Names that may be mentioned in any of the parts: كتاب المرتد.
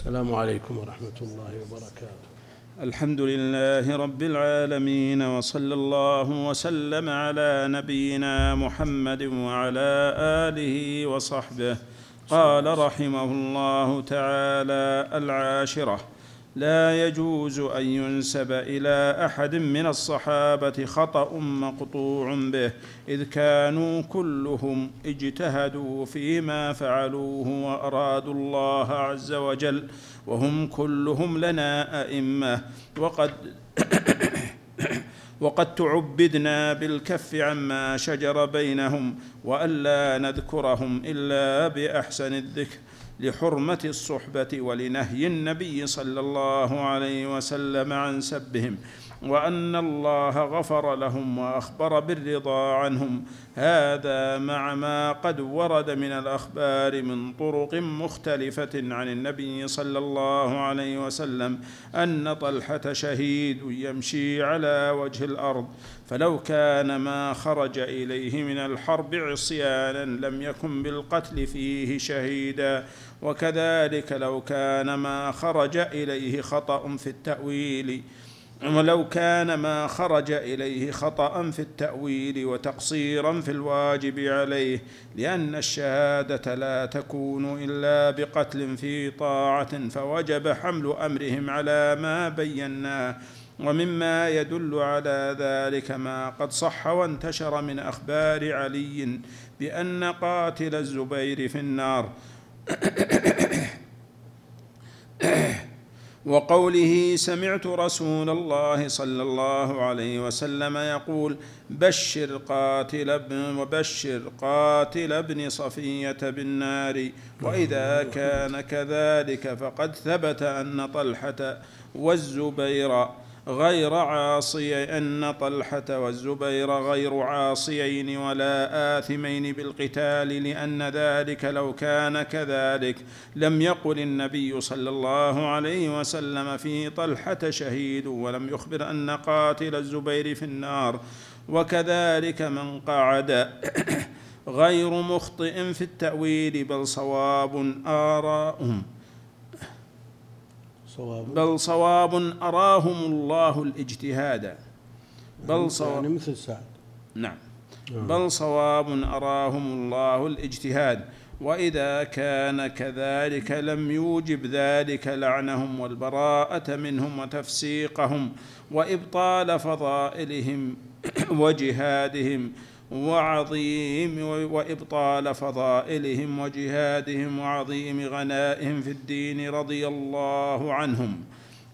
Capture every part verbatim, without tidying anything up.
السلام عليكم ورحمة الله وبركاته. الحمد لله رب العالمين، وصلى الله وسلم على نبينا محمد وعلى آله وصحبه. قال رحمه الله تعالى: العاشرة: لا يجوز أن ينسب إلى أحد من الصحابة خطأ مقطوع به، إذ كانوا كلهم اجتهدوا فيما فعلوه وأرادوا الله عز وجل، وهم كلهم لنا أئمة، وقد وقد تعبدنا بالكف عما شجر بينهم، وألا نذكرهم إلا بأحسن الذكر، لحرمة الصحبة ولنهي النبي صلى الله عليه وسلم عن سبهم، وأن الله غفر لهم وأخبر بالرضا عنهم. هذا مع ما قد ورد من الأخبار من طرق مختلفة عن النبي صلى الله عليه وسلم أن طلحة شهيد يمشي على وجه الأرض، فلو كان ما خرج إليه من الحرب عصيانا لم يكن بالقتل فيه شهيدا، وكذلك لو كان ما خرج إليه خطأ في التأويل ولو كان ما خرج إليه خطأ في التأويل وتقصيرا في الواجب عليه، لأن الشهادة لا تكون إلا بقتل في طاعة، فوجب حمل أمرهم على ما بيناه. ومما يدل على ذلك ما قد صح وانتشر من أخبار علي بأن قاتل الزبير في النار، وقوله: سمعت رسول الله صلى الله عليه وسلم يقول: بشر قاتل ابن وبشر قاتل ابن صفية بالنار. وإذا كان كذلك فقد ثبت أن طلحة والزبير غير عاصي أن طلحة والزبير غير عاصيين ولا آثمين بالقتال، لأن ذلك لو كان كذلك لم يقل النبي صلى الله عليه وسلم في طلحة شهيد، ولم يخبر أن قاتل الزبير في النار. وكذلك من قعد غير مخطئ في التأويل بل صواب آراءهم بل صواب أراهم الله الاجتهاد بل صواب يعني مثل سعد نعم بل صواب أراهم الله الاجتهاد. وإذا كان كذلك لم يوجب ذلك لعنهم والبراءة منهم وتفسيقهم وإبطال فضائلهم وجهادهم وعظيم وإبطال فضائلهم وجهادهم وعظيم غنائهم في الدين رضي الله عنهم.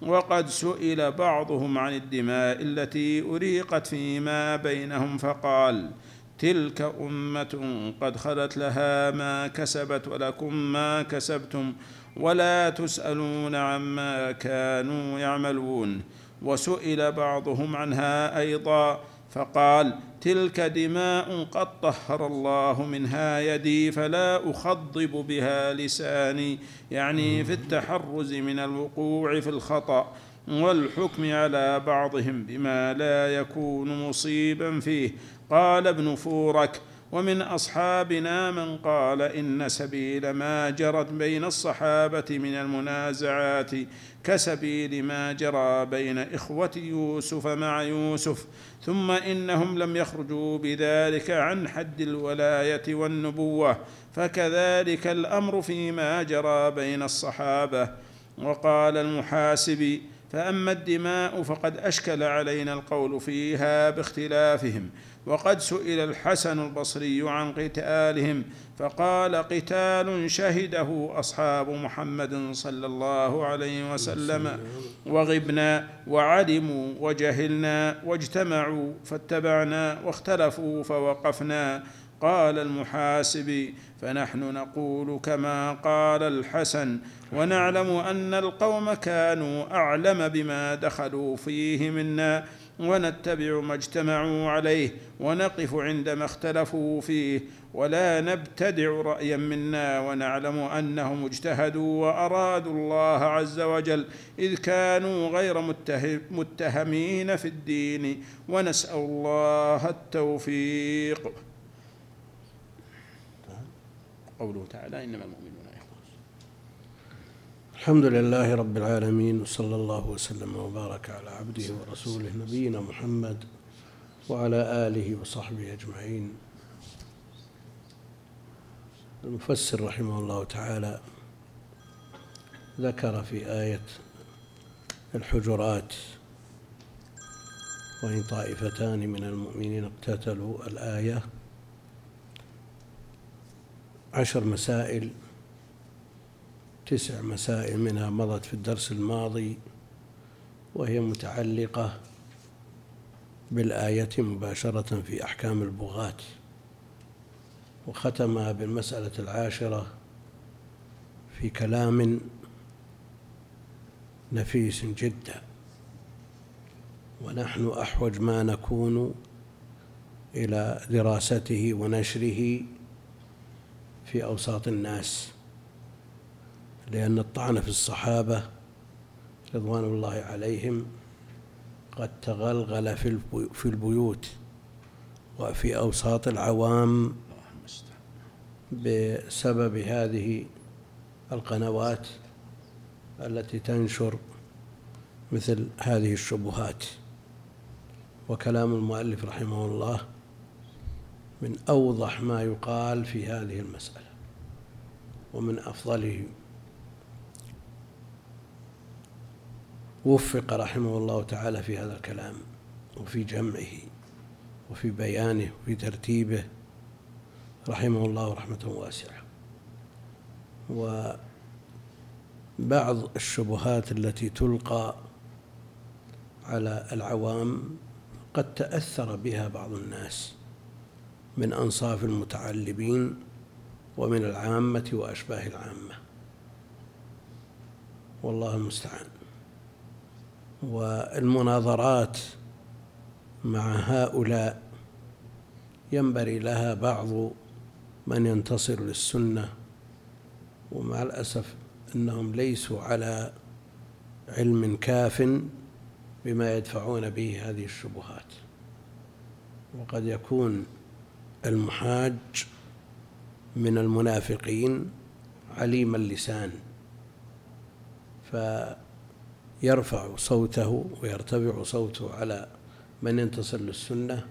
وقد سئل بعضهم عن الدماء التي أريقت فيما بينهم فقال: تلك أمة قد خلت، لها ما كسبت ولكم ما كسبتم، ولا تسألون عما كانوا يعملون. وسئل بعضهم عنها أيضا فقال: تلك دماء قد طهر الله منها يدي فلا أخضب بها لساني، يعني في التحرز من الوقوع في الخطأ والحكم على بعضهم بما لا يكون مصيبا فيه. قال ابن فورك: ومن أصحابنا من قال إن سبيل ما جرت بين الصحابة من المنازعات كسبيل ما جرى بين إخوة يوسف مع يوسف، ثم إنهم لم يخرجوا بذلك عن حد الولاية والنبوة، فكذلك الأمر فيما جرى بين الصحابة. وقال المحاسبي: فأما الدماء فقد أشكل علينا القول فيها باختلافهم. وقد سئل الحسن البصري عن قتالهم فقال: قتال شهده أصحاب محمد صلى الله عليه وسلم، وغبنا وعلموا وجهلنا، واجتمعوا فاتبعنا، واختلفوا فوقفنا. قال المحاسبي: فنحن نقول كما قال الحسن، ونعلم أن القوم كانوا أعلم بما دخلوا فيه منا، ونتبع ما اجتمعوا عليه، ونقف عندما اختلفوا فيه، ولا نبتدع رأيا منا، ونعلم أنهم اجتهدوا وأرادوا الله عز وجل، إذ كانوا غير متهمين في الدين، ونسأل الله التوفيق. قوله تعالى: إنما المؤمنون إخوة. الحمد لله رب العالمين، وصلى الله وسلم وبارك على عبده ورسوله نبينا محمد وعلى آله وصحبه أجمعين. المفسر رحمه الله تعالى ذكر في آية الحجرات وإن طائفتان من المؤمنين اقتتلوا الآية عشر مسائل، تسع مسائل منها مضت في الدرس الماضي وهي متعلقة بالآية مباشرة في أحكام البغاة، وختمها بالمسألة العاشرة في كلام نفيس جدا، ونحن أحوج ما نكون إلى دراسته ونشره في أوساط الناس، لأن الطعن في الصحابة رضوان الله عليهم قد تغلغل في البيوت وفي أوساط العوام بسبب هذه القنوات التي تنشر مثل هذه الشبهات. وكلام المؤلف رحمه الله من أوضح ما يقال في هذه المسألة ومن أفضله. وفق رحمه الله تعالى في هذا الكلام وفي جمعه وفي بيانه وفي ترتيبه، رحمه الله رحمة واسعة. وبعض الشبهات التي تلقى على العوام قد تأثر بها بعض الناس من أنصاف المتعلمين ومن العامة وأشباه العامة، والله المستعان. والمناظرات مع هؤلاء ينبري لها بعض من ينتصر للسنة، ومع الأسف أنهم ليسوا على علم كاف بما يدفعون به هذه الشبهات، وقد يكون المحاج من المنافقين عليم اللسان فيرفع صوته ويرتفع صوته على من ينتصر للسنة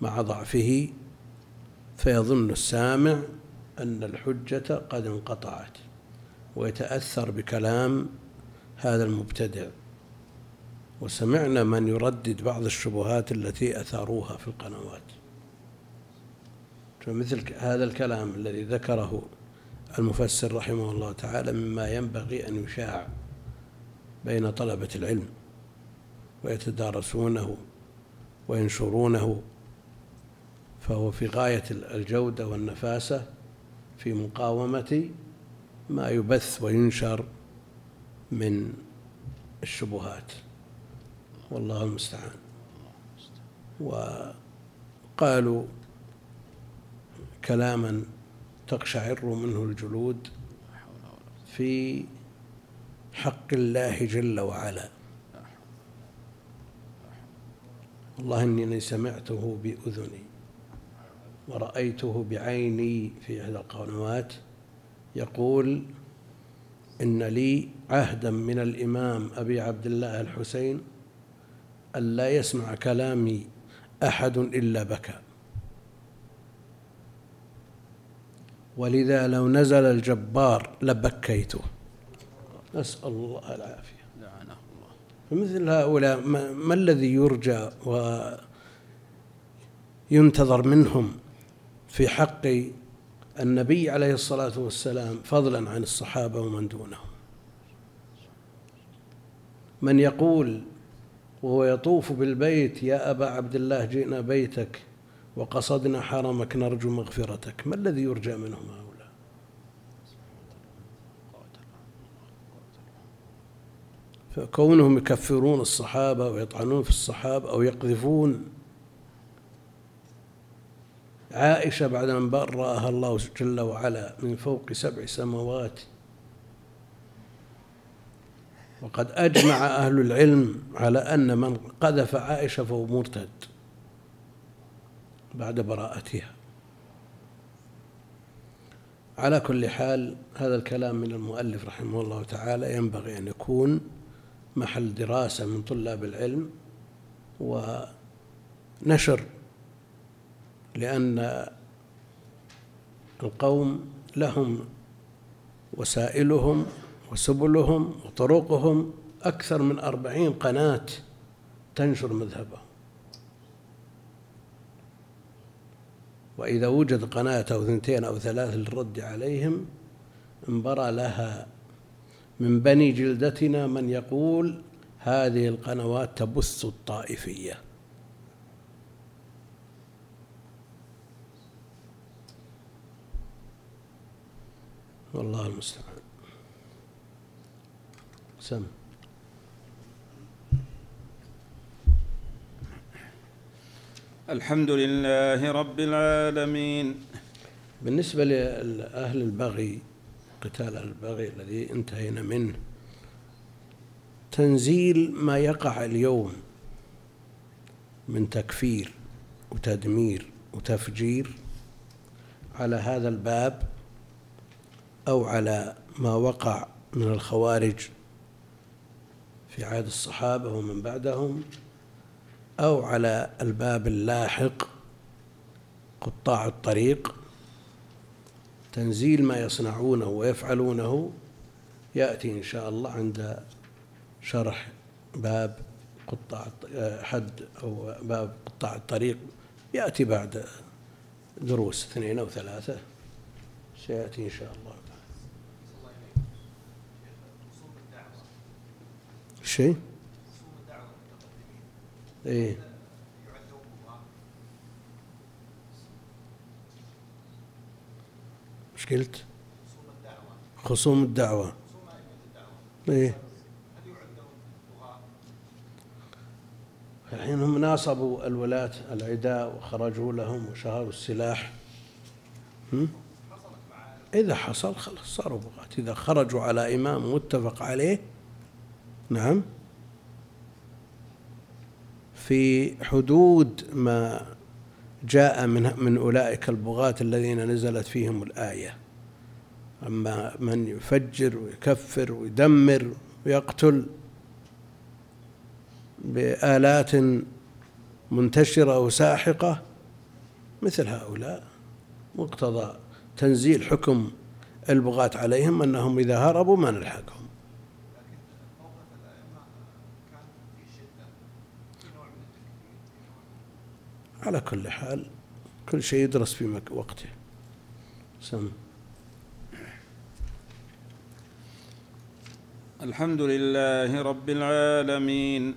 مع ضعفه، فيظن السامع أن الحجة قد انقطعت ويتأثر بكلام هذا المبتدع. وسمعنا من يردد بعض الشبهات التي أثاروها في القنوات، فمثل هذا الكلام الذي ذكره المفسر رحمه الله تعالى مما ينبغي أن يشاع بين طلبة العلم ويتدارسونه وينشرونه، فهو في غاية الجودة والنفاسة في مقاومة ما يبث وينشر من الشبهات، والله المستعان. وقالوا كلاما تقشعر منه الجلود في حق الله جل وعلا، والله إنني سمعته بأذني ورأيته بعيني في إحدى القنوات يقول إن لي عهدا من الإمام أبي عبد الله الحسين أن لا يسمع كلامي أحد إلا بكى، ولذا لو نزل الجبار لبكيته، نسأل الله العافية. فمثل هؤلاء ما الذي يرجى وينتظر منهم في حق النبي عليه الصلاة والسلام، فضلا عن الصحابة ومن دونهم؟ من يقول وهو يطوف بالبيت يا أبا عبد الله جئنا بيتك وقصدنا حرمك نرجو مغفرتك، ما الذي يرجى منهم هؤلاء؟ فكونهم يكفرون الصحابة ويطعنون في الصحابة أو يقذفون عائشة بعد أن برأها الله جل وعلا من فوق سبع سماوات، وقد أجمع أهل العلم على أن من قذف عائشة فهو مرتد بعد براءتها. على كل حال هذا الكلام من المؤلف رحمه الله تعالى ينبغي أن يكون محل دراسة من طلاب العلم ونشر، لأن القوم لهم وسائلهم وسبلهم وطرقهم أكثر من أربعين قناة تنشر مذهبه، وإذا وجد قناة أو ثنتين أو ثلاث للرد عليهم انبرى لها من بني جلدتنا من يقول هذه القنوات تبث الطائفية، والله المستعان. سم الحمد لله رب العالمين. بالنسبة لأهل البغي، قتال البغي الذي انتهينا منه، تنزيل ما يقع اليوم من تكفير وتدمير وتفجير على هذا الباب، أو على ما وقع من الخوارج في عهد الصحابة ومن بعدهم، أو على الباب اللاحق قطاع الطريق، تنزيل ما يصنعونه ويفعلونه يأتي إن شاء الله عند شرح باب قطاع حد أو باب قطاع الطريق، يأتي بعد دروس اثنين أو ثلاثة، سيأتي إن شاء الله شيء. إيه مش قلت خصوم الدعوة؟ إيه الحين هم ناصبوا الولاة العداء وخرجوا لهم وشهروا السلاح، إذا حصل خلاص صاروا بغاة، إذا خرجوا على إمام متفق عليه نعم في حدود ما جاء من من أولئك البغاة الذين نزلت فيهم الآية. أما من يفجر ويكفر ويدمر ويقتل بآلات منتشرة وساحقة مثل هؤلاء، مقتضى تنزيل حكم البغاة عليهم أنهم إذا هربوا ما نلحقهم. على كل حال كل شيء يدرس في وقته. سم الحمد لله رب العالمين،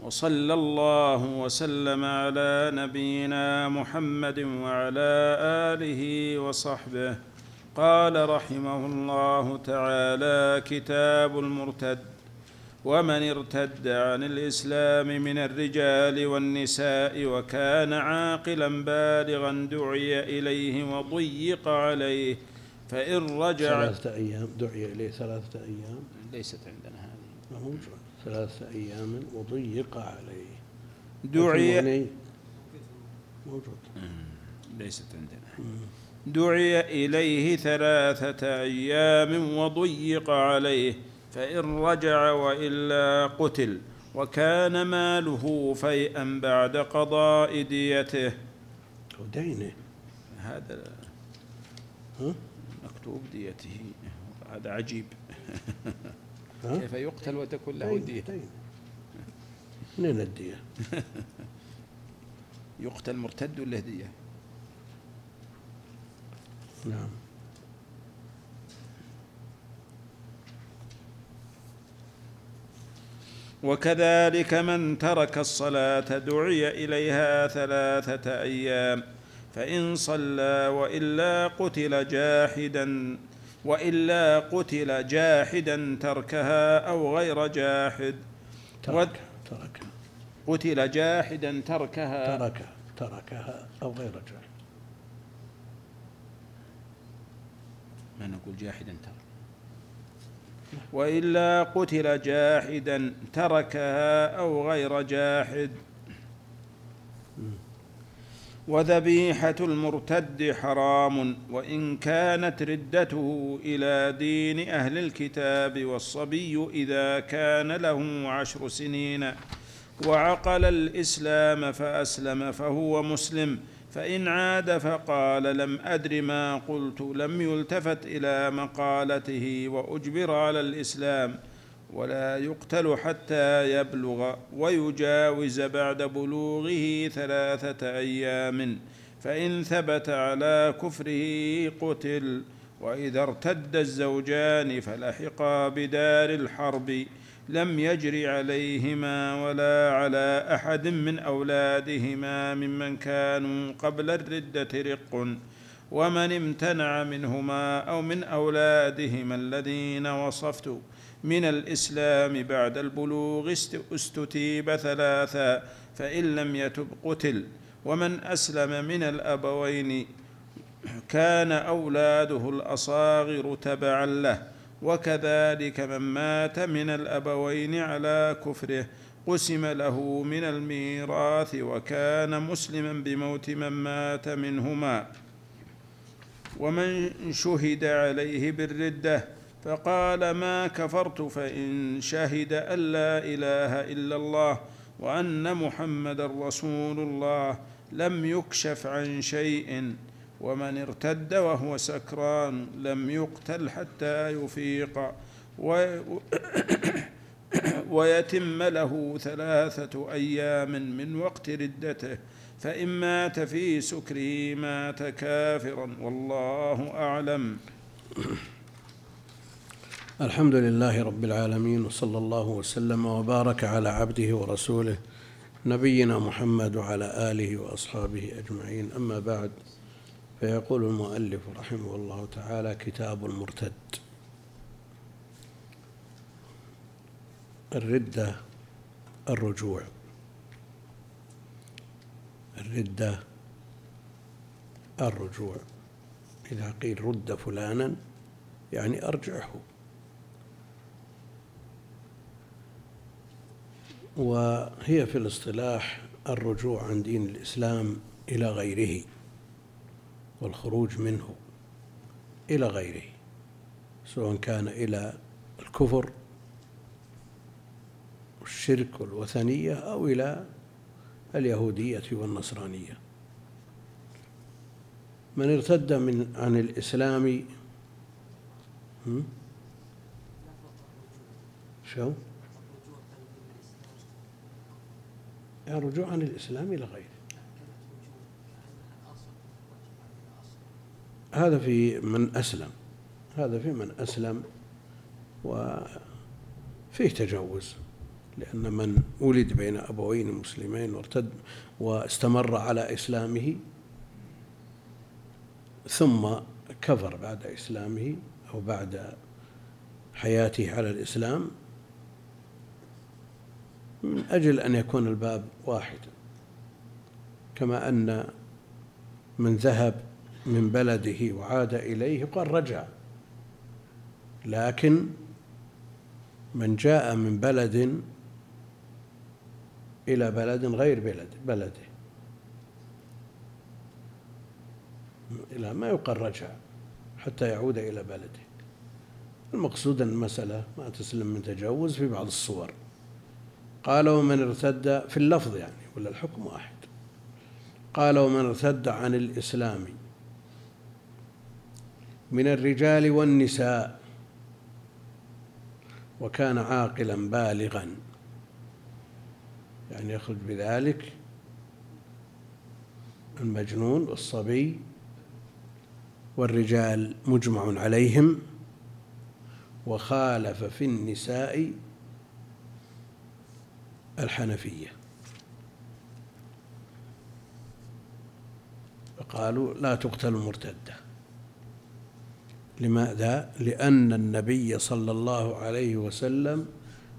وصلى الله وسلم على نبينا محمد وعلى آله وصحبه. قال رحمه الله تعالى: كتاب المرتد. ومن ارتد عن الإسلام من الرجال والنساء وكان عاقلا بالغا دعي إليه وضيق عليه، فإن رجع ثلاثة أيام دعي إليه ثلاثة أيام ليست عندنا هذه ثلاثة أيام وضيق عليه دعي موجود ليست عندنا دعي إليه ثلاثة أيام وضيق عليه، فإن رجع وإلا قتل، وكان ماله فيئا بعد قضاء ديته أو دينه. هذا مكتوب ديته، هذا عجيب كيف يقتل وتكون له دية؟ منين الدية؟ يقتل مرتد وله دية؟ نعم. وكذلك من ترك الصلاة دعي إليها ثلاثة أيام، فإن صلى وإلا قتل جاحدا وإلا قتل جاحدا تركها أو غير جاحد ترك ترك قتل جاحدا تركها ترك تركها أو غير جاحد. ما نقول جاحدا ترك وإلا قتل جاحدا تركها أو غير جاحد، وذبيحة المرتد حرام وإن كانت ردته إلى دين أهل الكتاب، والصبي إذا كان له عشر سنين وعقل الإسلام فأسلم فهو مسلم، فإن عاد فقال لم أدر ما قلت لم يلتفت إلى مقالته وأجبر على الإسلام، ولا يقتل حتى يبلغ ويجاوز بعد بلوغه ثلاثة أيام، فإن ثبت على كفره قتل. وإذا ارتد الزوجان فلحقا بدار الحرب لم يجر عليهما ولا على أحد من أولادهما ممن كانوا قبل الردة رق، ومن امتنع منهما أو من أولادهما الذين وصفت من الإسلام بعد البلوغ استتيب ثلاثا، فإن لم يتب قتل. ومن أسلم من الأبوين كان أولاده الأصاغر تبعا له، وكذلك من مات من الأبوين على كفره قسم له من الميراث وكان مسلما بموت من مات منهما. ومن شهد عليه بالردة فقال ما كفرت، فإن شهد أن لا إله إلا الله وأن محمد رسول الله لم يكشف عن شيء. ومن ارتد وهو سكران لم يقتل حتى يفيق ويتم له ثلاثة أيام من وقت ردته، فإن مات في سكره مات كافرا، والله أعلم. الحمد لله رب العالمين، وصلى الله وسلم وبارك على عبده ورسوله نبينا محمد وعلى آله وأصحابه أجمعين، أما بعد. فيقول المؤلف رحمه الله تعالى: كتاب المرتد. الردة الرجوع، الردة الرجوع. إذا قيل رد فلانا يعني أرجعه. وهي في الاصطلاح الرجوع عن دين الإسلام إلى غيره والخروج منه إلى غيره، سواء كان إلى الكفر والشرك والوثنية أو إلى اليهودية والنصرانية. من ارتد من عن الإسلام شو؟ الرجوع عن الإسلام إلى غيره، هذا في من أسلم، هذا في من أسلم وفيه تجوز، لأن من ولد بين أبوين مسلمين وارتد واستمر على إسلامه ثم كفر بعد إسلامه أو بعد حياته على الإسلام، من أجل أن يكون الباب واحدا. كما أن من ذهب من بلده وعاد إليه قال رجع، لكن من جاء من بلد إلى بلد غير بلد بلده إلى ما يقال رجع حتى يعود إلى بلده. المقصود أن المسألة ما تسلم من تجوز في بعض الصور. قال ومن ارتد في اللفظ يعني، ولا الحكم واحد. قال ومن ارتد عن الإسلام من الرجال والنساء وكان عاقلا بالغا، يعني يخرج بذلك المجنون والصبي، والرجال مجمع عليهم، وخالف في النساء الحنفية، فقالوا لا تقتل مرتدة. لماذا؟ لأن النبي صلى الله عليه وسلم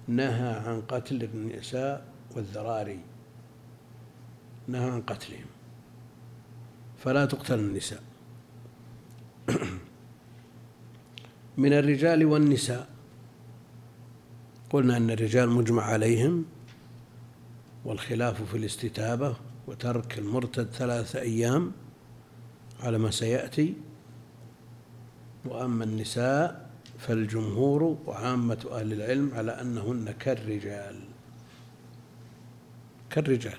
نهى عن قتل النساء والذراري، نهى عن قتلهم، فلا تقتل النساء. من الرجال والنساء، قلنا أن الرجال مجمع عليهم، والخلاف في الاستتابة وترك المرتد ثلاثة أيام على ما سيأتي. وأما النساء فالجمهور وعامة أهل العلم على أنهن كالرجال كالرجال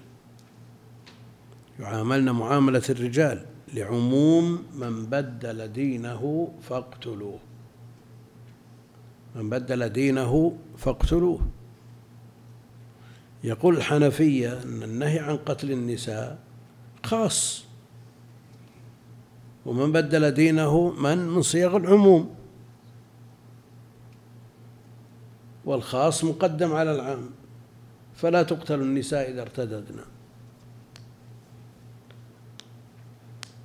يعاملن معاملة الرجال لعموم من بدل دينه فاقتلوه من بدل دينه فاقتلوه. يقول الحنفية أن النهي عن قتل النساء خاص، ومن بدل دينه من من صيغ العموم، والخاص مقدم على العام، فلا تقتل النساء إذا ارتددنا.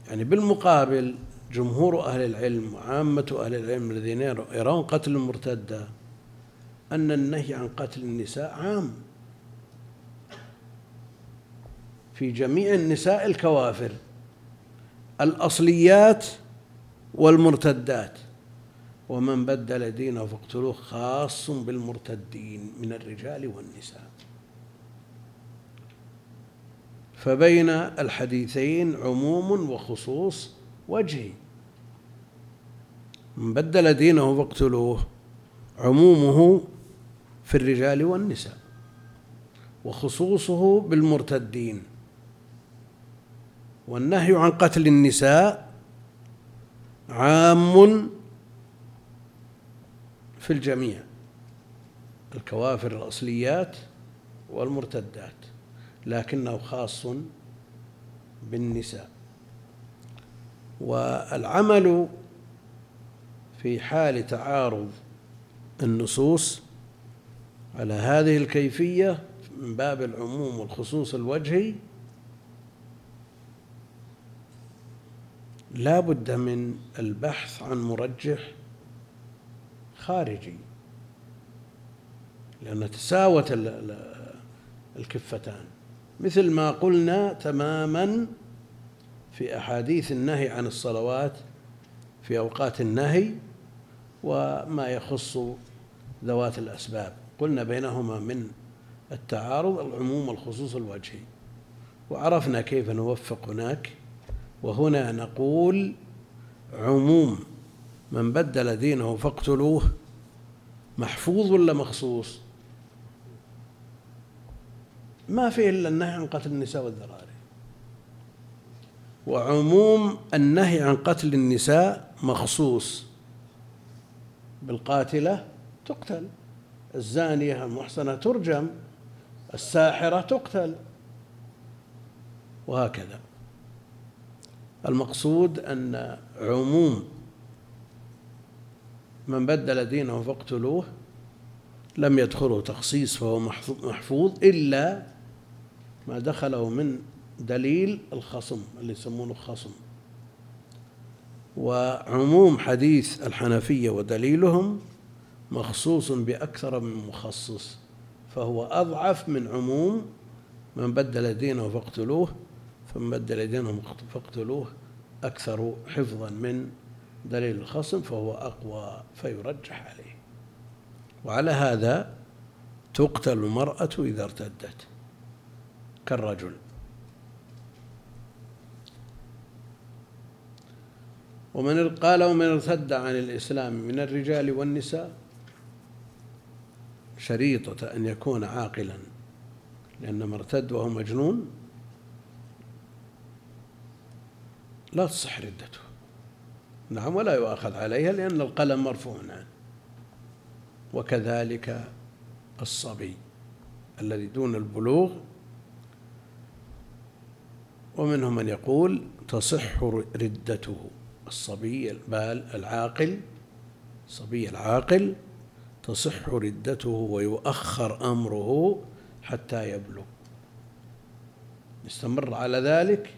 يعني بالمقابل جمهور أهل العلم وعامة أهل العلم الذين يرون قتل المرتدة أن النهي عن قتل النساء عام في جميع النساء الكوافر الأصليات والمرتدات، ومن بدل دينه فاقتلوه خاص بالمرتدين من الرجال والنساء. فبين الحديثين عموم وخصوص وجهي، من بدل دينه فاقتلوه عمومه في الرجال والنساء، وخصوصه بالمرتدين. والنهي عن قتل النساء عام في الجميع، الكوافر الأصليات والمرتدات، لكنه خاص بالنساء. والعمل في حال تعارض النصوص على هذه الكيفية من باب العموم والخصوص الوجهي لا بد من البحث عن مرجح خارجي، لأن تساوت الكفتان، مثل ما قلنا تماما في أحاديث النهي عن الصلوات في أوقات النهي وما يخص ذوات الأسباب، قلنا بينهما من التعارض العموم والخصوص الوجهي، وعرفنا كيف نوفق هناك. وهنا نقول عموم من بدل دينه فاقتلوه محفوظ ولا مخصوص؟ ما فيه إلا النهي عن قتل النساء والذراري، وعموم النهي عن قتل النساء مخصوص بالقاتلة تقتل، الزانية المحصنة ترجم، الساحرة تقتل، وهكذا. المقصود أن عموم من بدل دينه فاقتلوه لم يدخله تخصيص فهو محفوظ، إلا ما دخله من دليل الخصم اللي يسمونه خصم. وعموم حديث الحنفية ودليلهم مخصوص بأكثر من مخصص، فهو أضعف من عموم من بدل دينه فاقتلوه، فمن بدل دينه فاقتلوه أكثر حفظا من دليل الخصم فهو أقوى فيرجح عليه. وعلى هذا تقتل المرأة إذا ارتدت كالرجل. ومن قال ومن ارتد عن الإسلام من الرجال والنساء، شريطة أن يكون عاقلا، لأن مرتد وهو مجنون لا تصح ردته، نعم، ولا يؤاخذ عليها لأن القلم مرفوع عنه. وكذلك الصبي الذي دون البلوغ. ومنهم من يقول تصح ردته، الصبي البال العاقل، الصبي العاقل تصح ردته ويؤخر أمره حتى يبلغ، يستمر على ذلك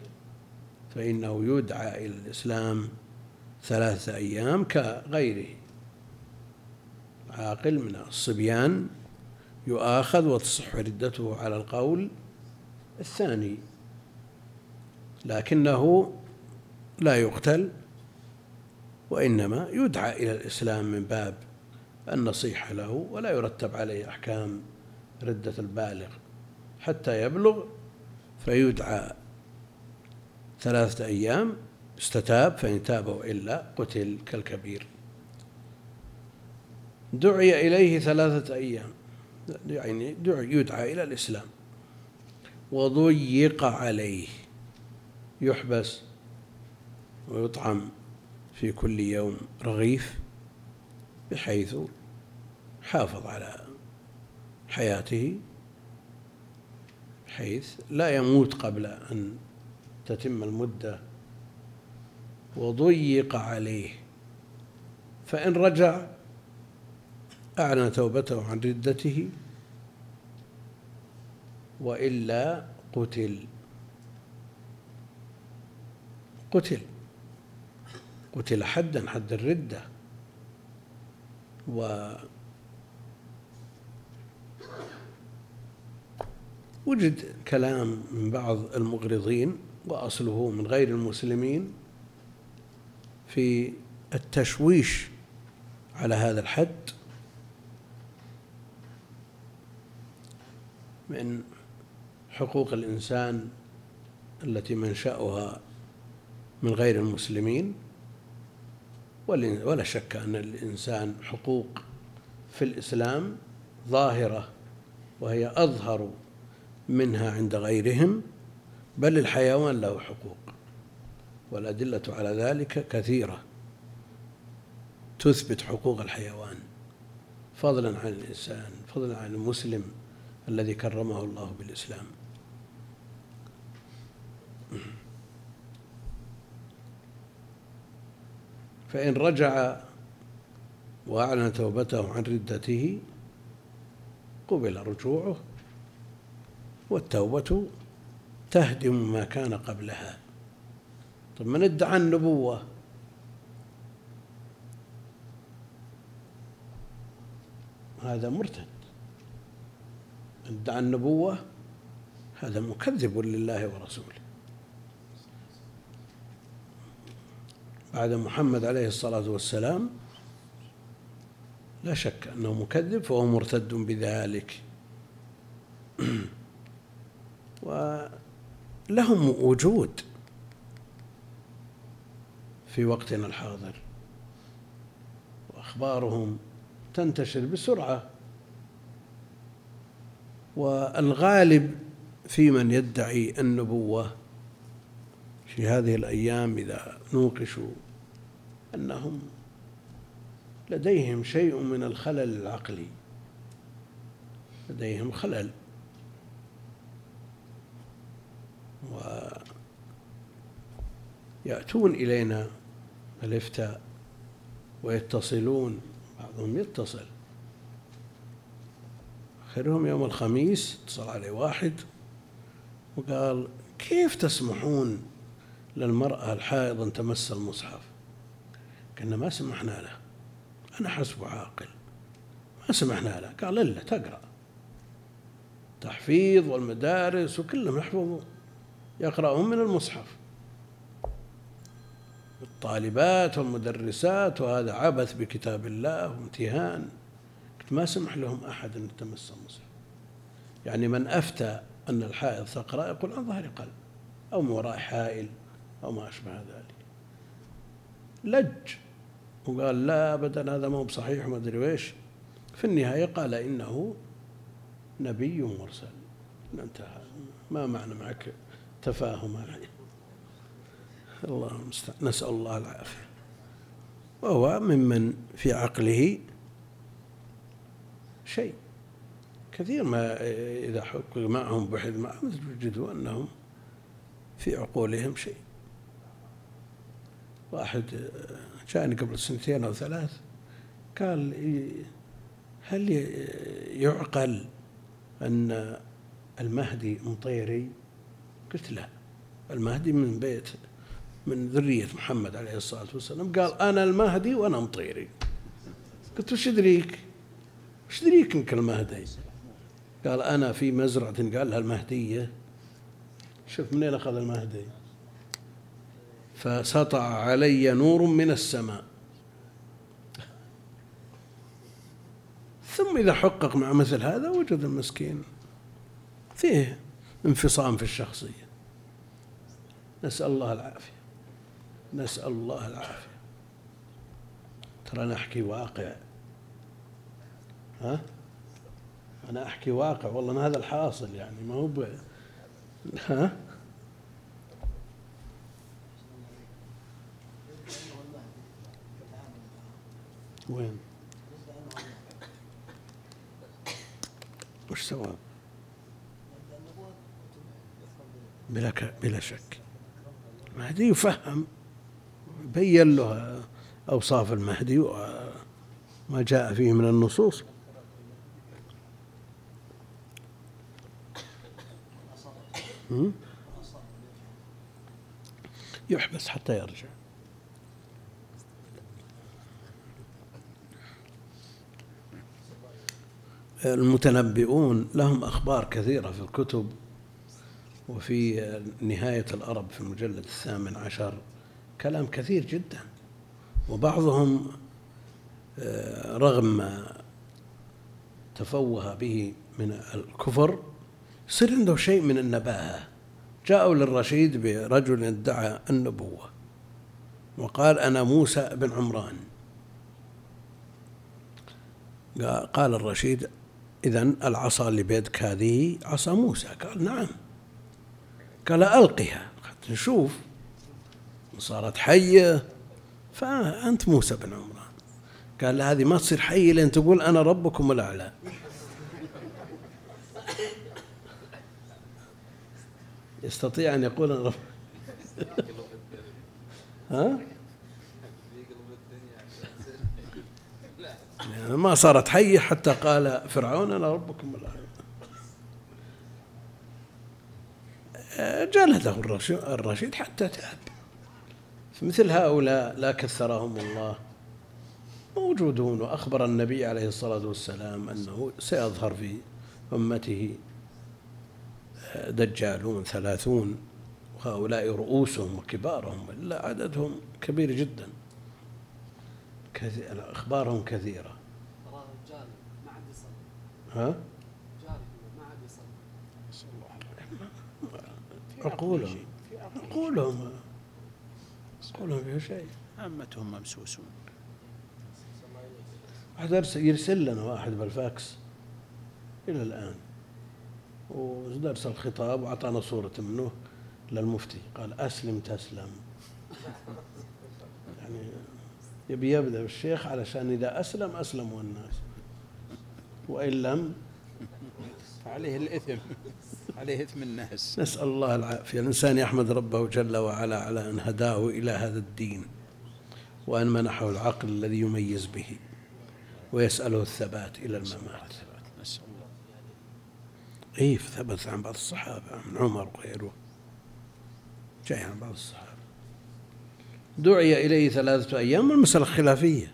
فإنه يدعى إلى الإسلام ثلاثة أيام كغيره. عاقل من الصبيان يؤاخذ وتصح ردته على القول الثاني، لكنه لا يقتل، وإنما يدعى إلى الإسلام من باب النصيحة له، ولا يرتب عليه أحكام ردة البالغ حتى يبلغ، فيدعى ثلاثة أيام، استتاب فإن تاب وإلا قتل كالكبير. دعي إليه ثلاثة أيام يعني دعي يدعى إلى الإسلام. وضيق عليه يحبس ويطعم في كل يوم رغيف بحيث حافظ على حياته بحيث لا يموت قبل أن تتم المدة. وضيق عليه فإن رجع أعلن توبته عن ردته وإلا قتل قتل قتل حدا حد الردة و وجد كلام من بعض المغرضين وأصله من غير المسلمين في التشويش على هذا الحد من حقوق الإنسان التي منشأها من غير المسلمين. ولا شك أن الإنسان حقوق في الإسلام ظاهرة وهي أظهر منها عند غيرهم، بل الحيوان له حقوق والأدلة على ذلك كثيرة تثبت حقوق الحيوان فضلا عن الإنسان، فضلا عن المسلم الذي كرمه الله بالإسلام. فإن رجع وأعلن توبته عن ردته قبل رجوعه، والتوبة تهدم ما كان قبلها. طب من ادعى النبوة هذا مرتد، ادعى النبوة هذا مكذب لله ورسوله بعد محمد عليه الصلاة والسلام، لا شك أنه مكذب فهو مرتد بذلك. ولهم وجود في وقتنا الحاضر وأخبارهم تنتشر بسرعة، والغالب في من يدعي النبوة في هذه الأيام إذا نوقشوا أنهم لديهم شيء من الخلل العقلي، لديهم خلل ويأتون إلينا الإفتاء ويتصلون، بعضهم يتصل آخرهم يوم الخميس اتصل عليه واحد وقال كيف تسمحون للمرأة الحائض أن تمس المصحف؟ قلنا ما سمحنا له، أنا حسب عاقل ما سمحنا له. قال إلا تقرأ، تحفيظ والمدارس وكلهم يحفظوا يقرأهم من المصحف، الطالبات والمدرسات، وهذا عبث بكتاب الله وامتهان. قلت ما سمح لهم أحد أن يتمس المصحف. يعني من أفتى أن الحائض تقرأ يقول عن ظهر قلب أو من وراء حائل أو ما أشبه ذلك. لج وقال لا أبدا هذا ما هو بصحيح وما أدري ويش. في النهاية قال إنه نبي مرسل. انتهى. ما معنى معك تفاهم عليه؟ الله مستعان. نسأل الله العافية. وهو ممن في عقله شيء كثير، ما إذا حق معهم بحث معهم تجدوا أنهم في عقولهم شيء. واحد جاني قبل سنتين أو ثلاث قال هل يعقل أن المهدي مطيري؟ قلت لا، المهدي من بيت من ذرية محمد عليه الصلاة والسلام. قال أنا المهدي وأنا مطيري. قلت وش دريك وش دريك انك المهدي؟ قال أنا في مزرعة قال لها المهدية. شوف منين أخذ المهدي. فسطع علي نور من السماء. ثم إذا حقق مع مثل هذا وجد المسكين فيه انفصام في الشخصية. نسأل الله العافية، نسأل الله العافية. ترى أنا أحكي واقع، ها؟ أنا أحكي واقع والله، أنا هذا الحاصل يعني، ما هو ب... ها؟ وين؟ وش سوى؟ بلا, ك... بلا شك المهدي يفهم، بيّن له أوصاف المهدي وما جاء فيه من النصوص. يحبس حتى يرجع. المتنبئون لهم أخبار كثيرة في الكتب، وفي نهاية الأرب في المجلد الثامن عشر كلام كثير جدا، وبعضهم رغم ما تفوه به من الكفر يصير عنده شيء من النباهة. جاءوا للرشيد برجل ادعى النبوة وقال أنا موسى بن عمران. قال الرشيد إذن العصا اللي بيدك هذه عصا موسى؟ قال نعم. قال ألقها حتى نشوف، صارت حية فأنت موسى بن عمران. قال هذه ما تصير حية لأن تقول أنا ربكم الأعلى. يستطيع أن يقول أنا رب ها؟ يعني ما صارت حية حتى قال فرعون أنا ربكم الأعلى. جلده الرشيد حتى تاب. فمثل هؤلاء لا كثرهم الله موجودون، وأخبر النبي عليه الصلاة والسلام أنه سيظهر في أمته دجالون ثلاثون، وهؤلاء رؤوسهم وكبارهم، إلا عددهم كبير جدا. أخبارهم كثيرة. ها؟ عقولهم عقولهم عقولهم فيه شيء، عامتهم ممسوسون. يرسل لنا واحد بالفاكس إلى الآن ودرس الخطاب وعطانا صورة منه للمفتي، قال أسلم تسلم. يعني يبي يبدأ بالشيخ علشان إذا أسلم أسلموا الناس، وإن لم عليه الإثم، عليه إثم الناس. نسأل الله العافية. الإنسان يحمد ربه جل وعلا على أن هداه إلى هذا الدين، وأن منحه العقل الذي يميز به، ويسأله الثبات إلى الممات. إيه ثبت عن بعض الصحابة، عن عمر وغيره، جاي عن بعض الصحابة دعي إليه ثلاثة أيام. المسألة خلافية،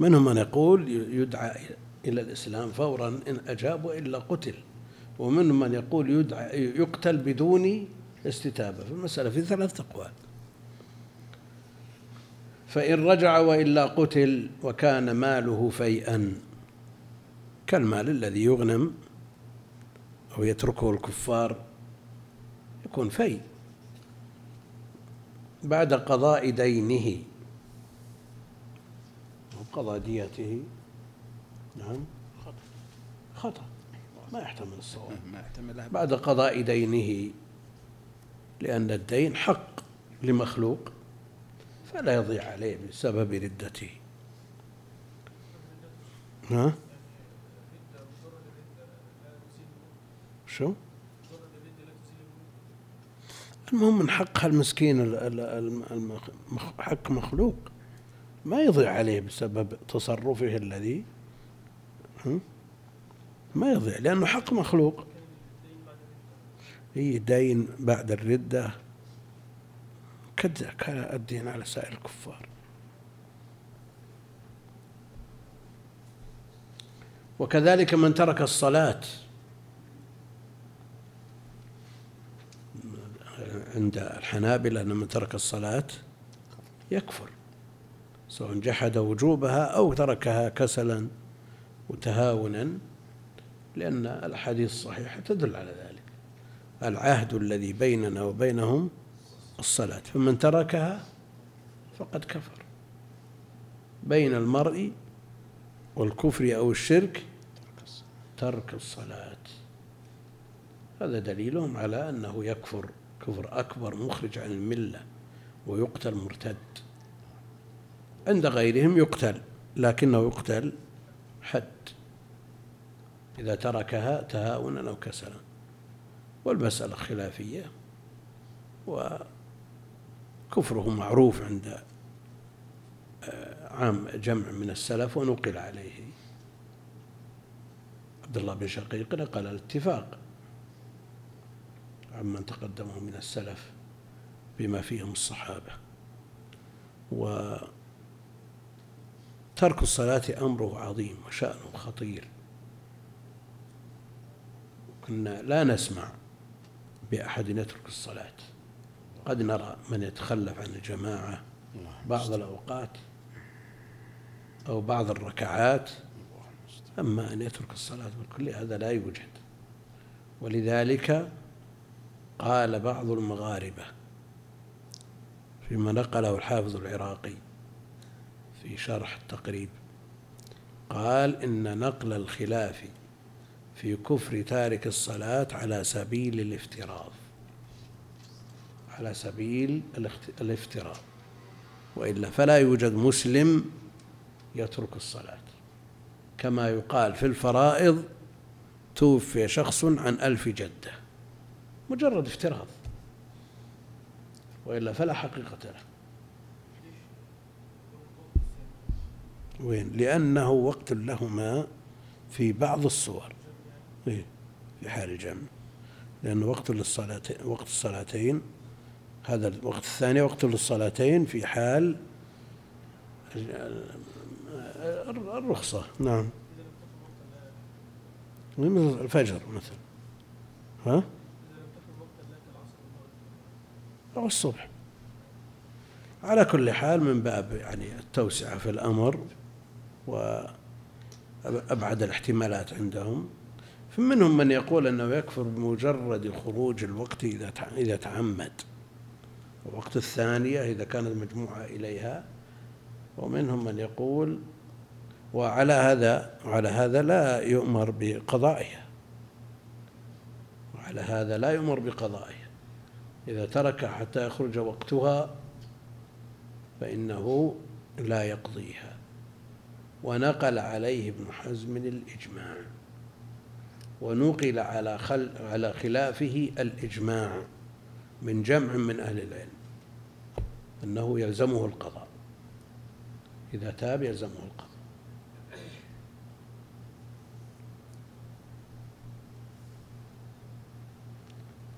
منهم من يقول يدعى إلى الإسلام فورا إن أجاب وإلا قتل، ومنهم من يقول يدعى يقتل بدون استتابة. فالمسألة في ثلاثة أقوال. فإن رجع وإلا قتل وكان ماله فيئا كالمال الذي يغنم أو يتركه الكفار، يكون في بعد قضاء دينه وقضاء ديته. نعم خطأ، ما يحتمل الصواب. بعد قضاء دينه، لأن الدين حق لمخلوق فلا يضيع عليه بسبب ردته. ها شو؟ المهم من حق المسكين، حق مخلوق ما يضيع عليه بسبب تصرفه الذي ما يضيع، لأنه حق مخلوق. هي دين بعد الردة كذا كان الدين على سائر الكفار. وكذلك من ترك الصلاة عند الحنابلة، أن من ترك الصلاة يكفر، سواء جحد وجوبها أو تركها كسلا وتهاونا، لأن الأحاديث الصحيحة تدل على ذلك. العهد الذي بيننا وبينهم الصلاة، فمن تركها فقد كفر. بين المرء والكفر أو الشرك ترك الصلاة، هذا دليلهم على أنه يكفر كفر أكبر مخرج عن الملة ويقتل مرتد. عند غيرهم يقتل لكنه يقتل حد إذا تركها تهاونا أو كسلا، والمسألة خلافية، وكفره معروف عند عام جمع من السلف ونقل عليه. عبد الله بن شقيق نقل الاتفاق عمن تقدمه من السلف بما فيهم الصحابة. وترك الصلاة أمره عظيم وشأنه خطير، كنا لا نسمع بأحد يترك الصلاة. قد نرى من يتخلف عن الجماعة بعض الأوقات أو بعض الركعات، أما أن يترك الصلاة بالكل هذا لا يوجد. ولذلك قال بعض المغاربة فيما نقله الحافظ العراقي في شرح التقريب، قال إن نقل الخلاف في كفر تارك الصلاة على سبيل الافتراض، على سبيل الافتراض، وإلا فلا يوجد مسلم يترك الصلاة. كما يقال في الفرائض توفي شخص عن ألف جدة، مجرد افتراض وإلا فلا حقيقة له. وين؟ لأنه وقت لهما في بعض الصور في حال الجمع، لأنه وقت للصلاتين، وقت الصلاتين هذا الوقت الثاني وقت للصلاتين في حال الرخصة. نعم، مثل الفجر مثلا، ها، أو الصبح. على كل حال من باب يعني التوسعة في الأمر وأبعد الاحتمالات عندهم. فمنهم من يقول أنه يكفر بمجرد خروج الوقت إذا تعمد، ووقت الثانية إذا كانت مجموعة إليها. ومنهم من يقول، وعلى هذا وعلى هذا لا يؤمر بقضائها، وعلى هذا لا يؤمر بقضائها، إذا ترك حتى يخرج وقتها فإنه لا يقضيها. ونقل عليه ابن حزم الإجماع، ونقل على خل على خلافه الإجماع من جمع من أهل العلم أنه يلزمه القضاء، إذا تاب يلزمه القضاء.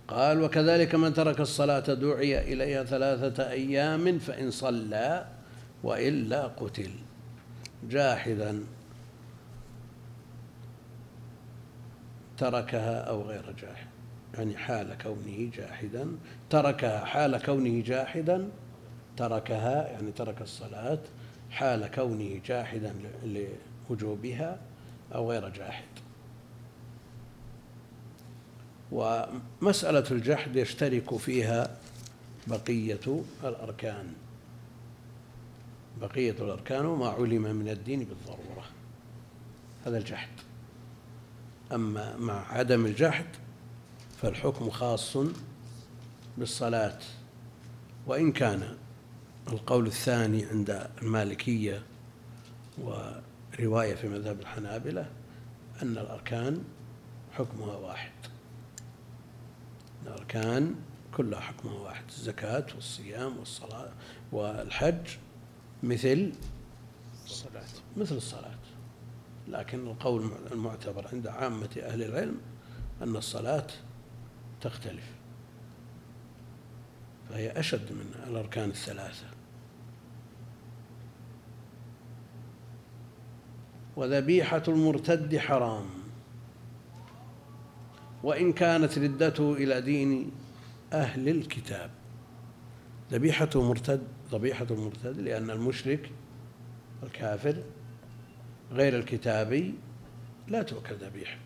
قال: وكذلك من ترك الصلاة دعي إليها ثلاثة أيام فإن صلى وإلا قتل جاحدا، تركها أو غير جاحد، يعني حال كونه جاحدا، تركها حال كونه جاحدا، تركها يعني ترك الصلاة حال كونه جاحدا لوجوبها أو غير جاحد. ومسألة الجحد يشترك فيها بقية الأركان، بقية الأركان وما علم من الدين بالضرورة، هذا الجحد. أما مع عدم الجحد فالحكم خاص بالصلاة. وإن كان القول الثاني عند المالكية ورواية في مذهب الحنابلة أن الأركان حكمها واحد، الأركان كلها حكمها واحد، الزكاة والصيام والصلاة والحج مثل الصلاة، مثل الصلاة. لكن القول المعتبر عند عامة أهل العلم أن الصلاة تختلف، فهي أشد من الأركان الثلاثة. وذبيحة المرتد حرام وإن كانت ردته إلى دين أهل الكتاب. ذبيحة مرتد، ذبيحة المرتد، لأن المشرك الكافر غير الكتابي لا تؤكل ذبيحته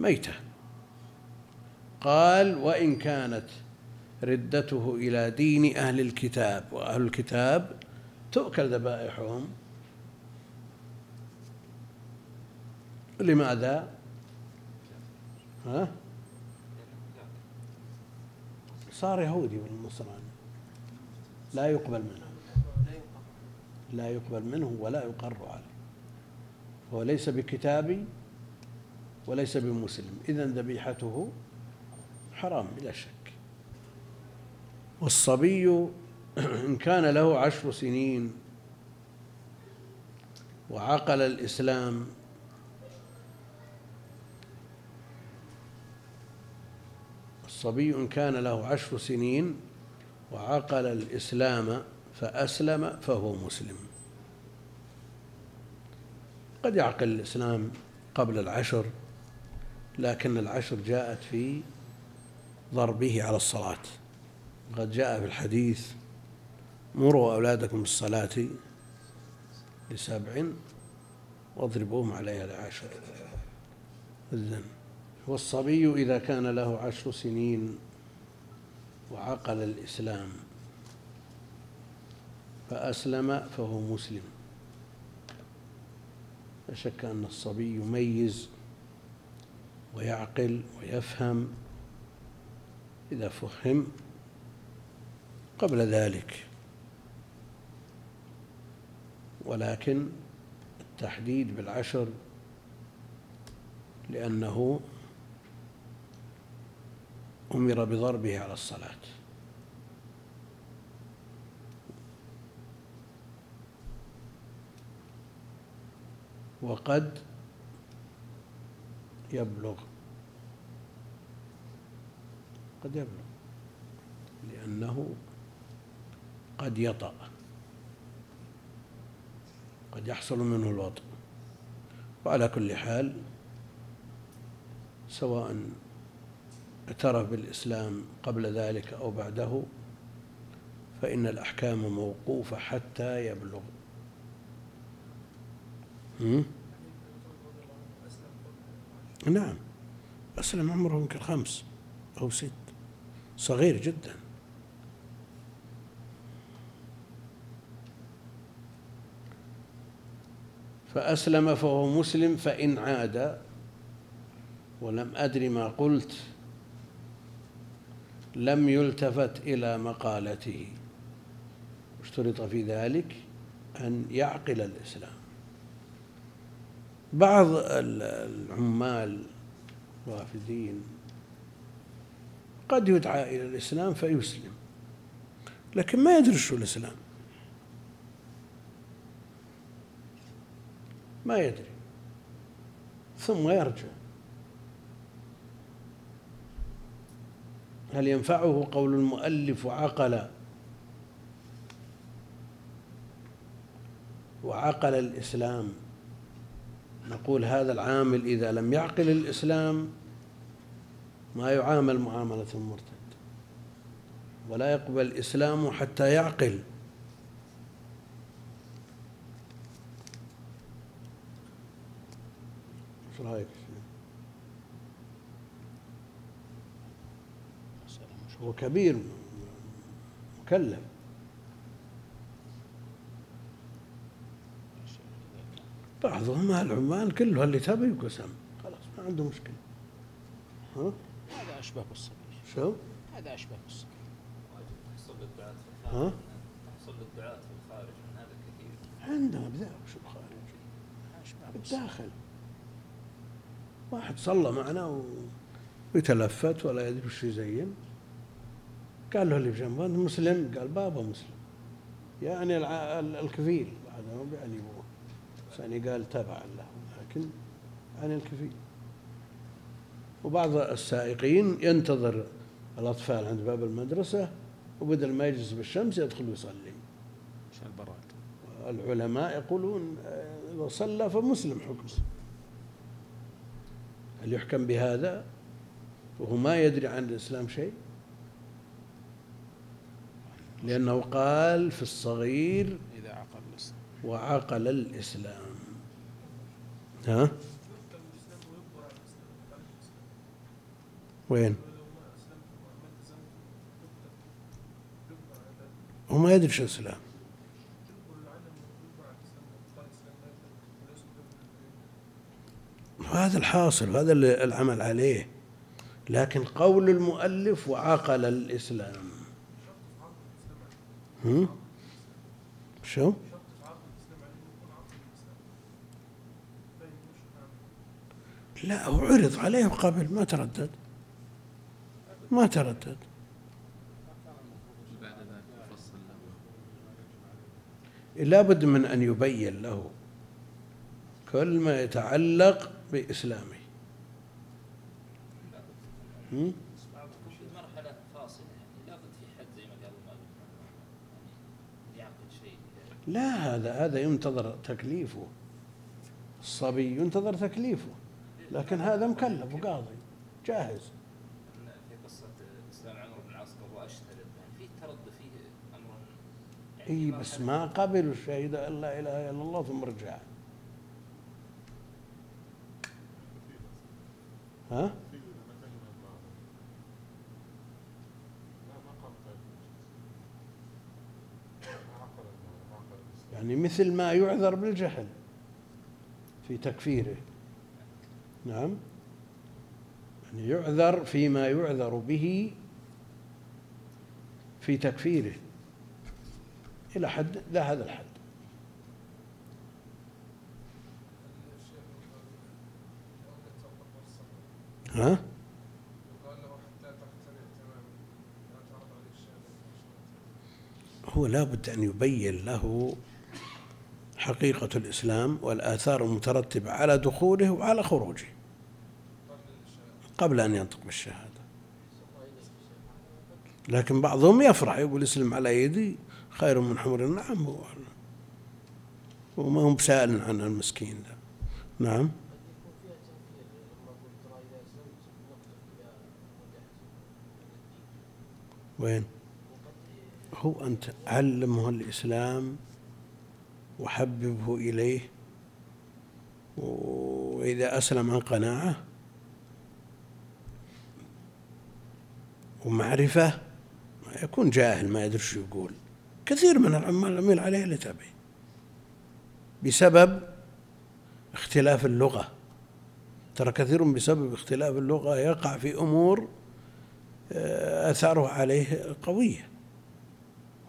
ميتة، قال: وإن كانت ردته إلى دين أهل الكتاب، وأهل الكتاب تؤكل ذبائحهم. لماذا؟ ها؟ صار يهودي من النصراني لا يقبل منه، لا يقبل منه ولا يقر عليه، هو ليس بكتابي وليس بمسلم، إذن ذبيحته حرام بلا شك. والصبي إن كان له عشر سنين وعقل الإسلام الصبي إن كان له عشر سنين وعقل الإسلام فأسلم فهو مسلم. قد يعقل الإسلام قبل العشر، لكن العشر جاءت في ضربه على الصلاة، قد جاء في الحديث: مروا أولادكم بالصلاة لسبع واضربوهم عليها لعشر. إذن والصبي إذا كان له عشر سنين وعقل الإسلام فأسلم فهو مسلم. لا شك أن الصبي يميز ويعقل ويفهم إذا فهم قبل ذلك، ولكن التحديد بالعشر لأنه أمر بضربه على الصلاة. وقد يبلغ قد يبلغ لأنه قد يطأ، قد يحصل منه الوطأ. وعلى كل حال سواء اعترف بالإسلام قبل ذلك أو بعده فإن الأحكام موقوفة حتى يبلغ. م? نعم، أسلم عمره يمكن خمس أو ست، صغير جدا. فأسلم فهو مسلم. فإن عاد، ولم أدري ما قلت، لم يلتفت إلى مقالته، اشترط في ذلك أن يعقل الإسلام. بعض العمال الوافدين قد يدعى إلى الإسلام فيسلم، لكن ما يدري شو الإسلام، ما يدري، ثم يرجع. هل ينفعه قول المؤلف: وعقل وعقل الإسلام؟ نقول هذا العامل إذا لم يعقل الإسلام ما يعامل معاملة المرتد، ولا يقبل الإسلام حتى يعقل. شو رأيك؟ هو كبير مكلف. بعضهم هالعمال كله اللي تبي يقسم، خلاص ما عنده مشكلة. ها؟ هذا أشبه بالصبي. شو؟ هذا أشبه بالصبي. تحصل الدعاء في الخارج. ها؟ تحصل الدعاء في الخارج من هذا كثير. عندنا بدأوا شو الخارج؟ الداخل. واحد صلى معنا ويتلفت ولا يدري شو يزين. قال له اللي بجنبه: أنت مسلم؟ قال: بابا مسلم. يعني الع... الكفيل بعد ما بيعني بوه، يعني قال تبع له، لكن عن الكفيل. وبعض السائقين ينتظر الأطفال عند باب المدرسة، وبدل ما يجلس بالشمس يدخل ويصلي. العلماء يقولون إذا صلى فمسلم حكم. هل يحكم بهذا وهو ما يدري عن الإسلام شيء؟ لأنه قال في الصغير وعقل الإسلام. ها؟ وين؟ وما يدري شو الإسلام. هذا الحاصل، هذا العمل عليه. لكن قول المؤلف وعقل الإسلام، هم شو لا عرض عليه قبل، ما تردد ما تردد لا بد من أن يبين له كل ما يتعلق بإسلامه. هم مرحلة فاصلة لا بد في حد زي ما قال يعقد شيء. لا هذا هذا ينتظر تكليفه، الصبي ينتظر تكليفه، لكن هذا مكلف وقاضي جاهز. في قصة الإسلام عمرو بن العاص وأشترط في ترد فيه أمر يعني إيه، بس ما قبل الشهيد أن لا إله إلا الله ثم رجع. ها يعني مثل ما يعذر بالجهل في تكفيره. نعم يعني يعذر فيما يعذر به في تكفيره إلى حد لا هذا الحد. ها هو لا بد أن يبين له حقيقة الإسلام والآثار المترتبة على دخوله وعلى خروجه قبل أن ينطق بالشهادة. لكن بعضهم يفرح يقول الإسلام على يدي خير من حمر النعم، وما هم سائل عن المسكين ده. نعم وين هو أنت علمه الإسلام وحببه إليه، وإذا أسلم عن قناعة ومعرفة ما يكون جاهل ما يدري شو يقول. كثير من العمال عمل عليه لتبي بسبب اختلاف اللغة، ترى كثير بسبب اختلاف اللغة يقع في أمور أثاره عليه قوية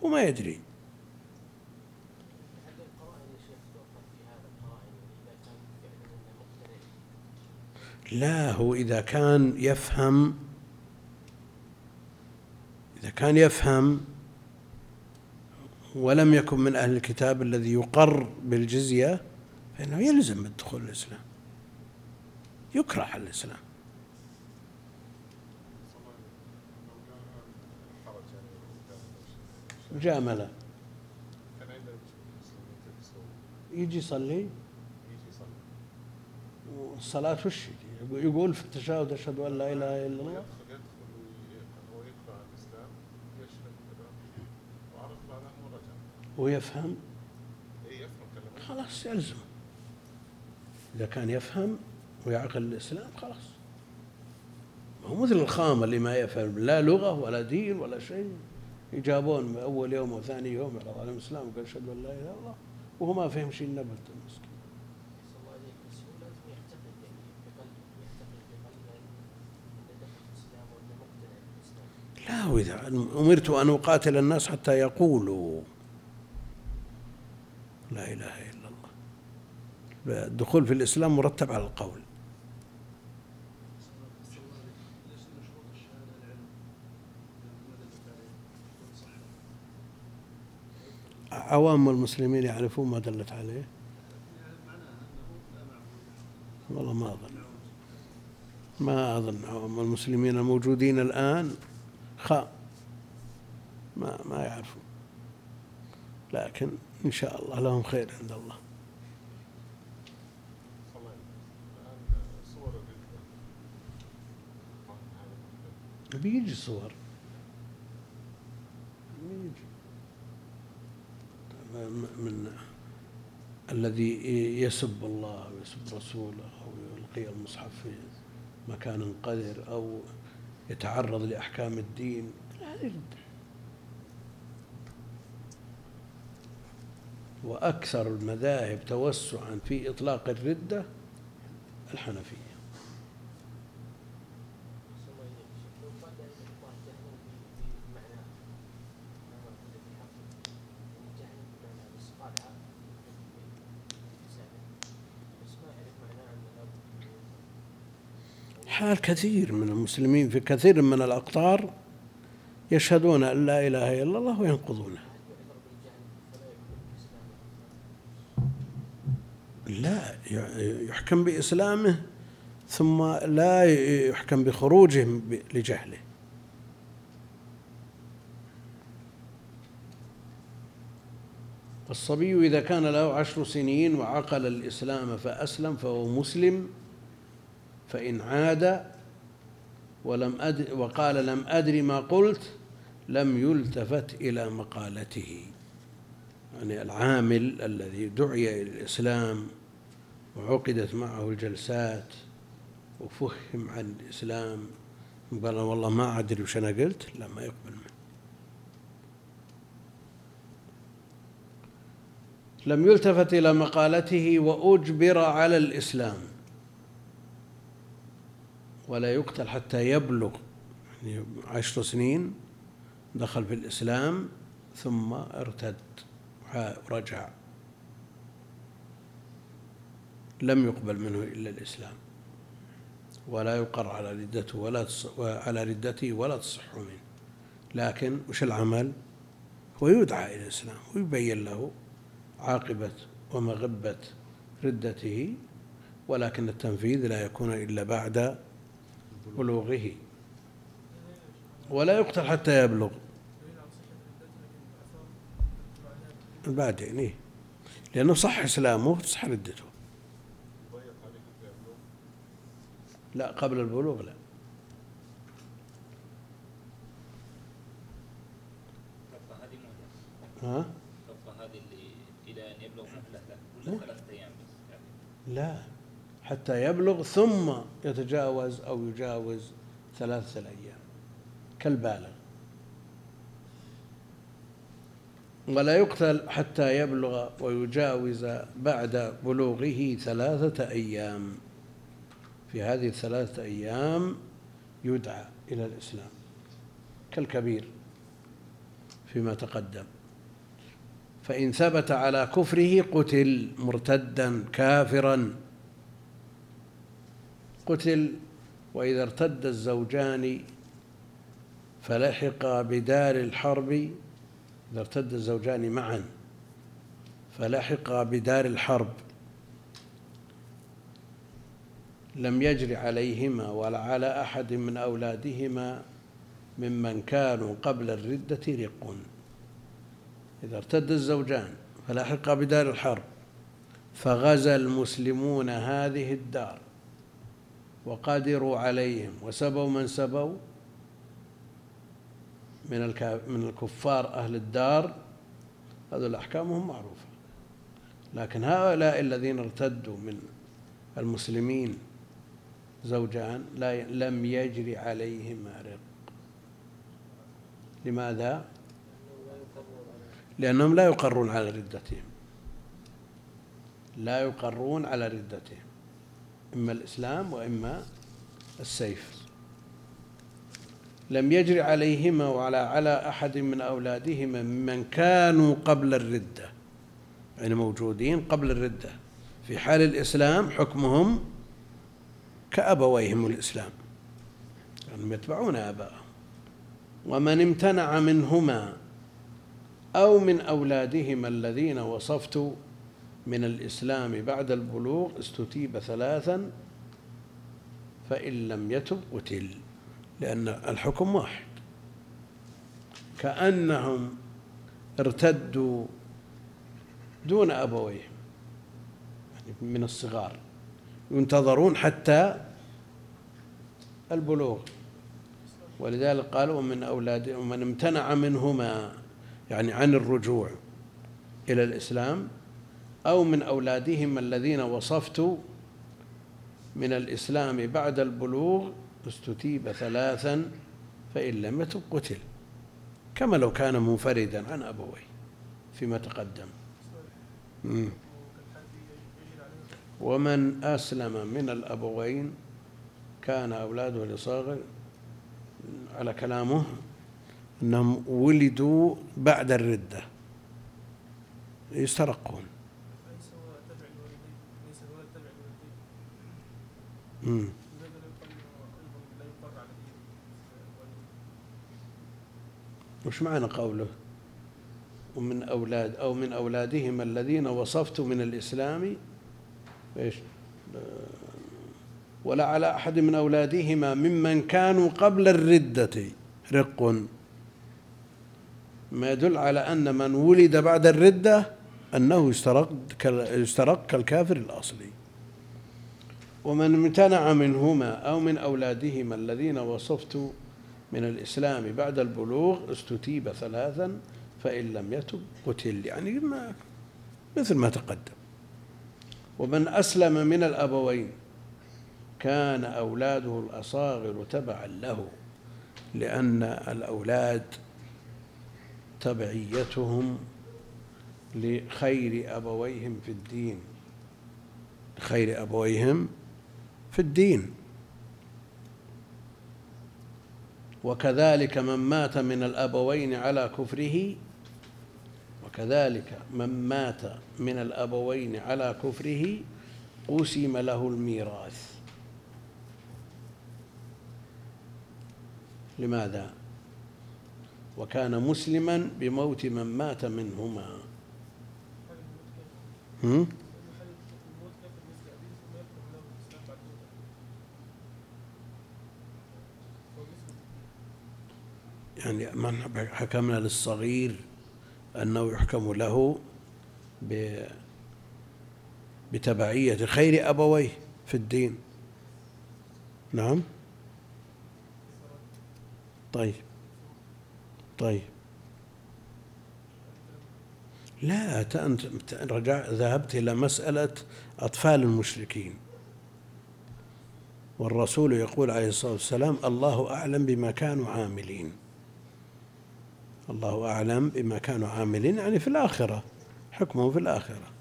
وما يدري. لا هو إذا كان يفهم، إذا كان يفهم ولم يكن من أهل الكتاب الذي يقر بالجزية فإنه يلزم بالدخول الإسلام، يكره الإسلام. جاملة يجي يصلي والصلاة وش يقول في التشهد أشهد أن لا إله إلا الله، ويفهم خلاص يلزم. إذا كان يفهم ويعقل الإسلام خلاص، هو مثل الخامة اللي ما يفهم لا لغة ولا دين ولا شيء، يجابون من أول يوم وثاني يوم يعرض عليهم الإسلام وقال أشهد أن لا إله إلا الله وهو ما فهم شيء النبت المسكين. لا وإذا أمرت أن أقاتل الناس حتى يقولوا لا إله إلا الله، الدخول في الإسلام مرتب على القول. عوام المسلمين يعرفون ما دلت عليه. والله ما أظن ما أظن عوام المسلمين الموجودين الآن خاء ما ما يعرفون، لكن إن شاء الله لهم خير عند الله. بيجي صور بيجي من الذي يسب الله ويسب رسوله أو يلقي المصحف في مكان قذر أو يتعرض لأحكام الدين، هذه وأكثر المذاهب توسعا في إطلاق الردة الحنفية. حال كثير من المسلمين في كثير من الأقطار يشهدون أن لا إله إلا الله وينقضونه. لا يحكم بإسلامه ثم لا يحكم بخروجه لجهله. الصبي إذا كان له عشر سنين وعقل الإسلام فأسلم فهو مسلم، فإن عاد ولم أدر وقال لم أدري ما قلت لم يلتفت إلى مقالته. يعني العامل الذي دعي إلى الإسلام وعقدت معه الجلسات وفهم عن الإسلام قال والله ما أدري وش أنا قلت، لما يقبل منه لم يلتفت إلى مقالته وأجبر على الإسلام ولا يقتل حتى يبلغ يعني عشر سنين، دخل في الإسلام ثم ارتد ورجع لم يقبل منه إلا الإسلام ولا يقر على ردته ولا على ردته ولا تصح منه. لكن وش العمل؟ هو يدعى إلى الإسلام ويبين له عاقبة ومغبة ردته، ولكن التنفيذ لا يكون إلا بعد بلوغه ولا يقتل حتى يبلغ بعدين، إيه؟ لأنه صح إسلامه صح ردته. لا قبل البلوغ لا. ها؟ لا حتى يبلغ ثم يتجاوز أو يجاوز ثلاثة أيام كالبالغ، ولا يقتل حتى يبلغ ويجاوز بعد بلوغه ثلاثة أيام. في هذه الثلاثة أيام يدعى إلى الإسلام كالكبير فيما تقدم، فإن ثبت على كفره قتل مرتدا كافرا قتل. وإذا ارتد الزوجان فلحق بدار الحرب، إذا ارتد الزوجان معا فلحق بدار الحرب لم يجري عليهما ولا على أحد من أولادهما ممن كانوا قبل الردة رق. إذا ارتد الزوجان فلحق بدار الحرب فغزا المسلمون هذه الدار وقادروا عليهم وسبوا من سبوا من من الكفار أهل الدار، هذه الأحكامهم معروفة. لكن هؤلاء الذين ارتدوا من المسلمين زوجان لا لم يجري عليهما رق. لماذا؟ لأنهم لا يقرون على ردتهم، لا يقرون على ردتهم إما الإسلام وإما السيف. لم يجري عليهما وعلى على أحد من أولادهما ممن كانوا قبل الردة، يعني موجودين قبل الردة في حال الإسلام حكمهم كأبويهم الإسلام، يعني يتبعون آباءهم. ومن امتنع منهما أو من أولادهما الذين وصفت من الإسلام بعد البلوغ استتيب ثلاثا، فإن لم يتب قتل، لأن الحكم واحد. كأنهم ارتدوا دون أبويهم يعني من الصغار ينتظرون حتى البلوغ، ولذلك قالوا من أولادهم ومن امتنع منهما يعني عن الرجوع إلى الإسلام أو من أولادهم الذين وصفت من الإسلام بعد البلوغ استتيب ثلاثا، فإن لم يتب قتل، كما لو كان منفردا عن أبويه فيما تقدم. ومن أسلم من الأبوين كان أولاده لصاغر على كلامه أنهم ولدوا بعد الردة يسترقون. مم. وش معنى قوله ومن أولاد أو من أولادهم الذين وصفت من الإسلام إيش ولا على أحد من أولادهما ممن كانوا قبل الردة رق، ما يدل على أن من ولد بعد الردة أنه يسترق كالكافر الأصلي. ومن امتنع منهما أو من أولادهما الذين وصفت من الإسلام بعد البلوغ استتيب ثلاثا فإن لم يتب قتل، يعني ما مثل ما تقدم. ومن أسلم من الأبوين كان أولاده الأصاغر تبعا له، لأن الأولاد تبعيتهم لخير أبويهم في الدين، خير أبويهم في الدين. وكذلك من مات من الأبوين على كفره وكذلك من مات من الأبوين على كفره قسم له الميراث. لماذا؟ وكان مسلما بموت من مات منهما. هم؟ يعني من حكمنا للصغير أنه يحكم له بتبعية خير أبويه في الدين. نعم. طيب طيب لا أنت رجع ذهبت إلى مسألة أطفال المشركين، والرسول يقول عليه الصلاة والسلام الله أعلم بما كانوا عاملين، الله أعلم بما كانوا عاملين يعني في الآخرة، حكمهم في الآخرة.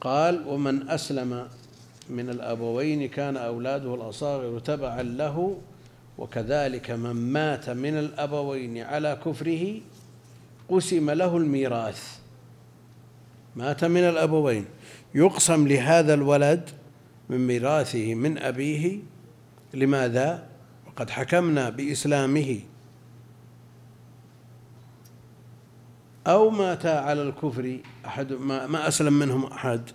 قال ومن أسلم من الأبوين كان أولاده الأصاغر تبعا له وكذلك من مات من الأبوين على كفره قسم له الميراث. مات من الأبوين يقسم لهذا الولد من ميراثه من أبيه. لماذا؟ وقد حكمنا بإسلامه. أو مات على الكفر أحد ما أسلم منهم أحد،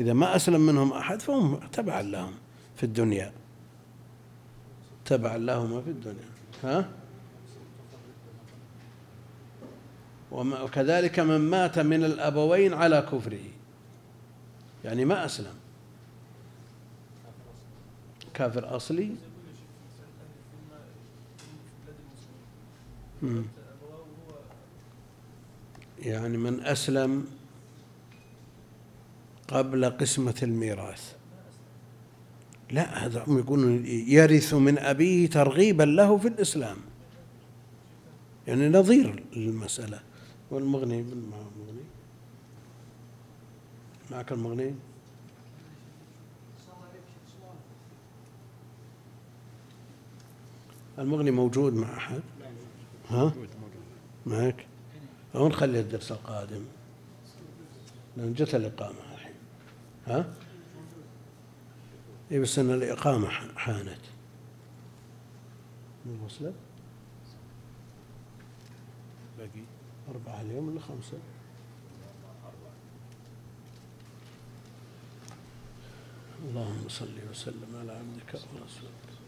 إذا ما أسلم منهم أحد فهم تبع لهم في الدنيا، تبع لهم في الدنيا. ها؟ وكذلك من مات من الأبوين على كفره يعني ما أسلم، كافر أصلي. مم. يعني من أسلم قبل قسمة الميراث، لا هذا يقول يرث من أبيه ترغيبا له في الإسلام، يعني نظير للمسألة. والمغني معك المغني. المغني موجود مع أحد؟ ها معك. أو نخلي الدرس القادم لأن جت الإقامة الحين. ها؟ إيه بس أن الإقامة حانت من وصلة باقي أربعة اليوم ولا خمسة؟ اللهم صل وسلم على عبدك ورسولك.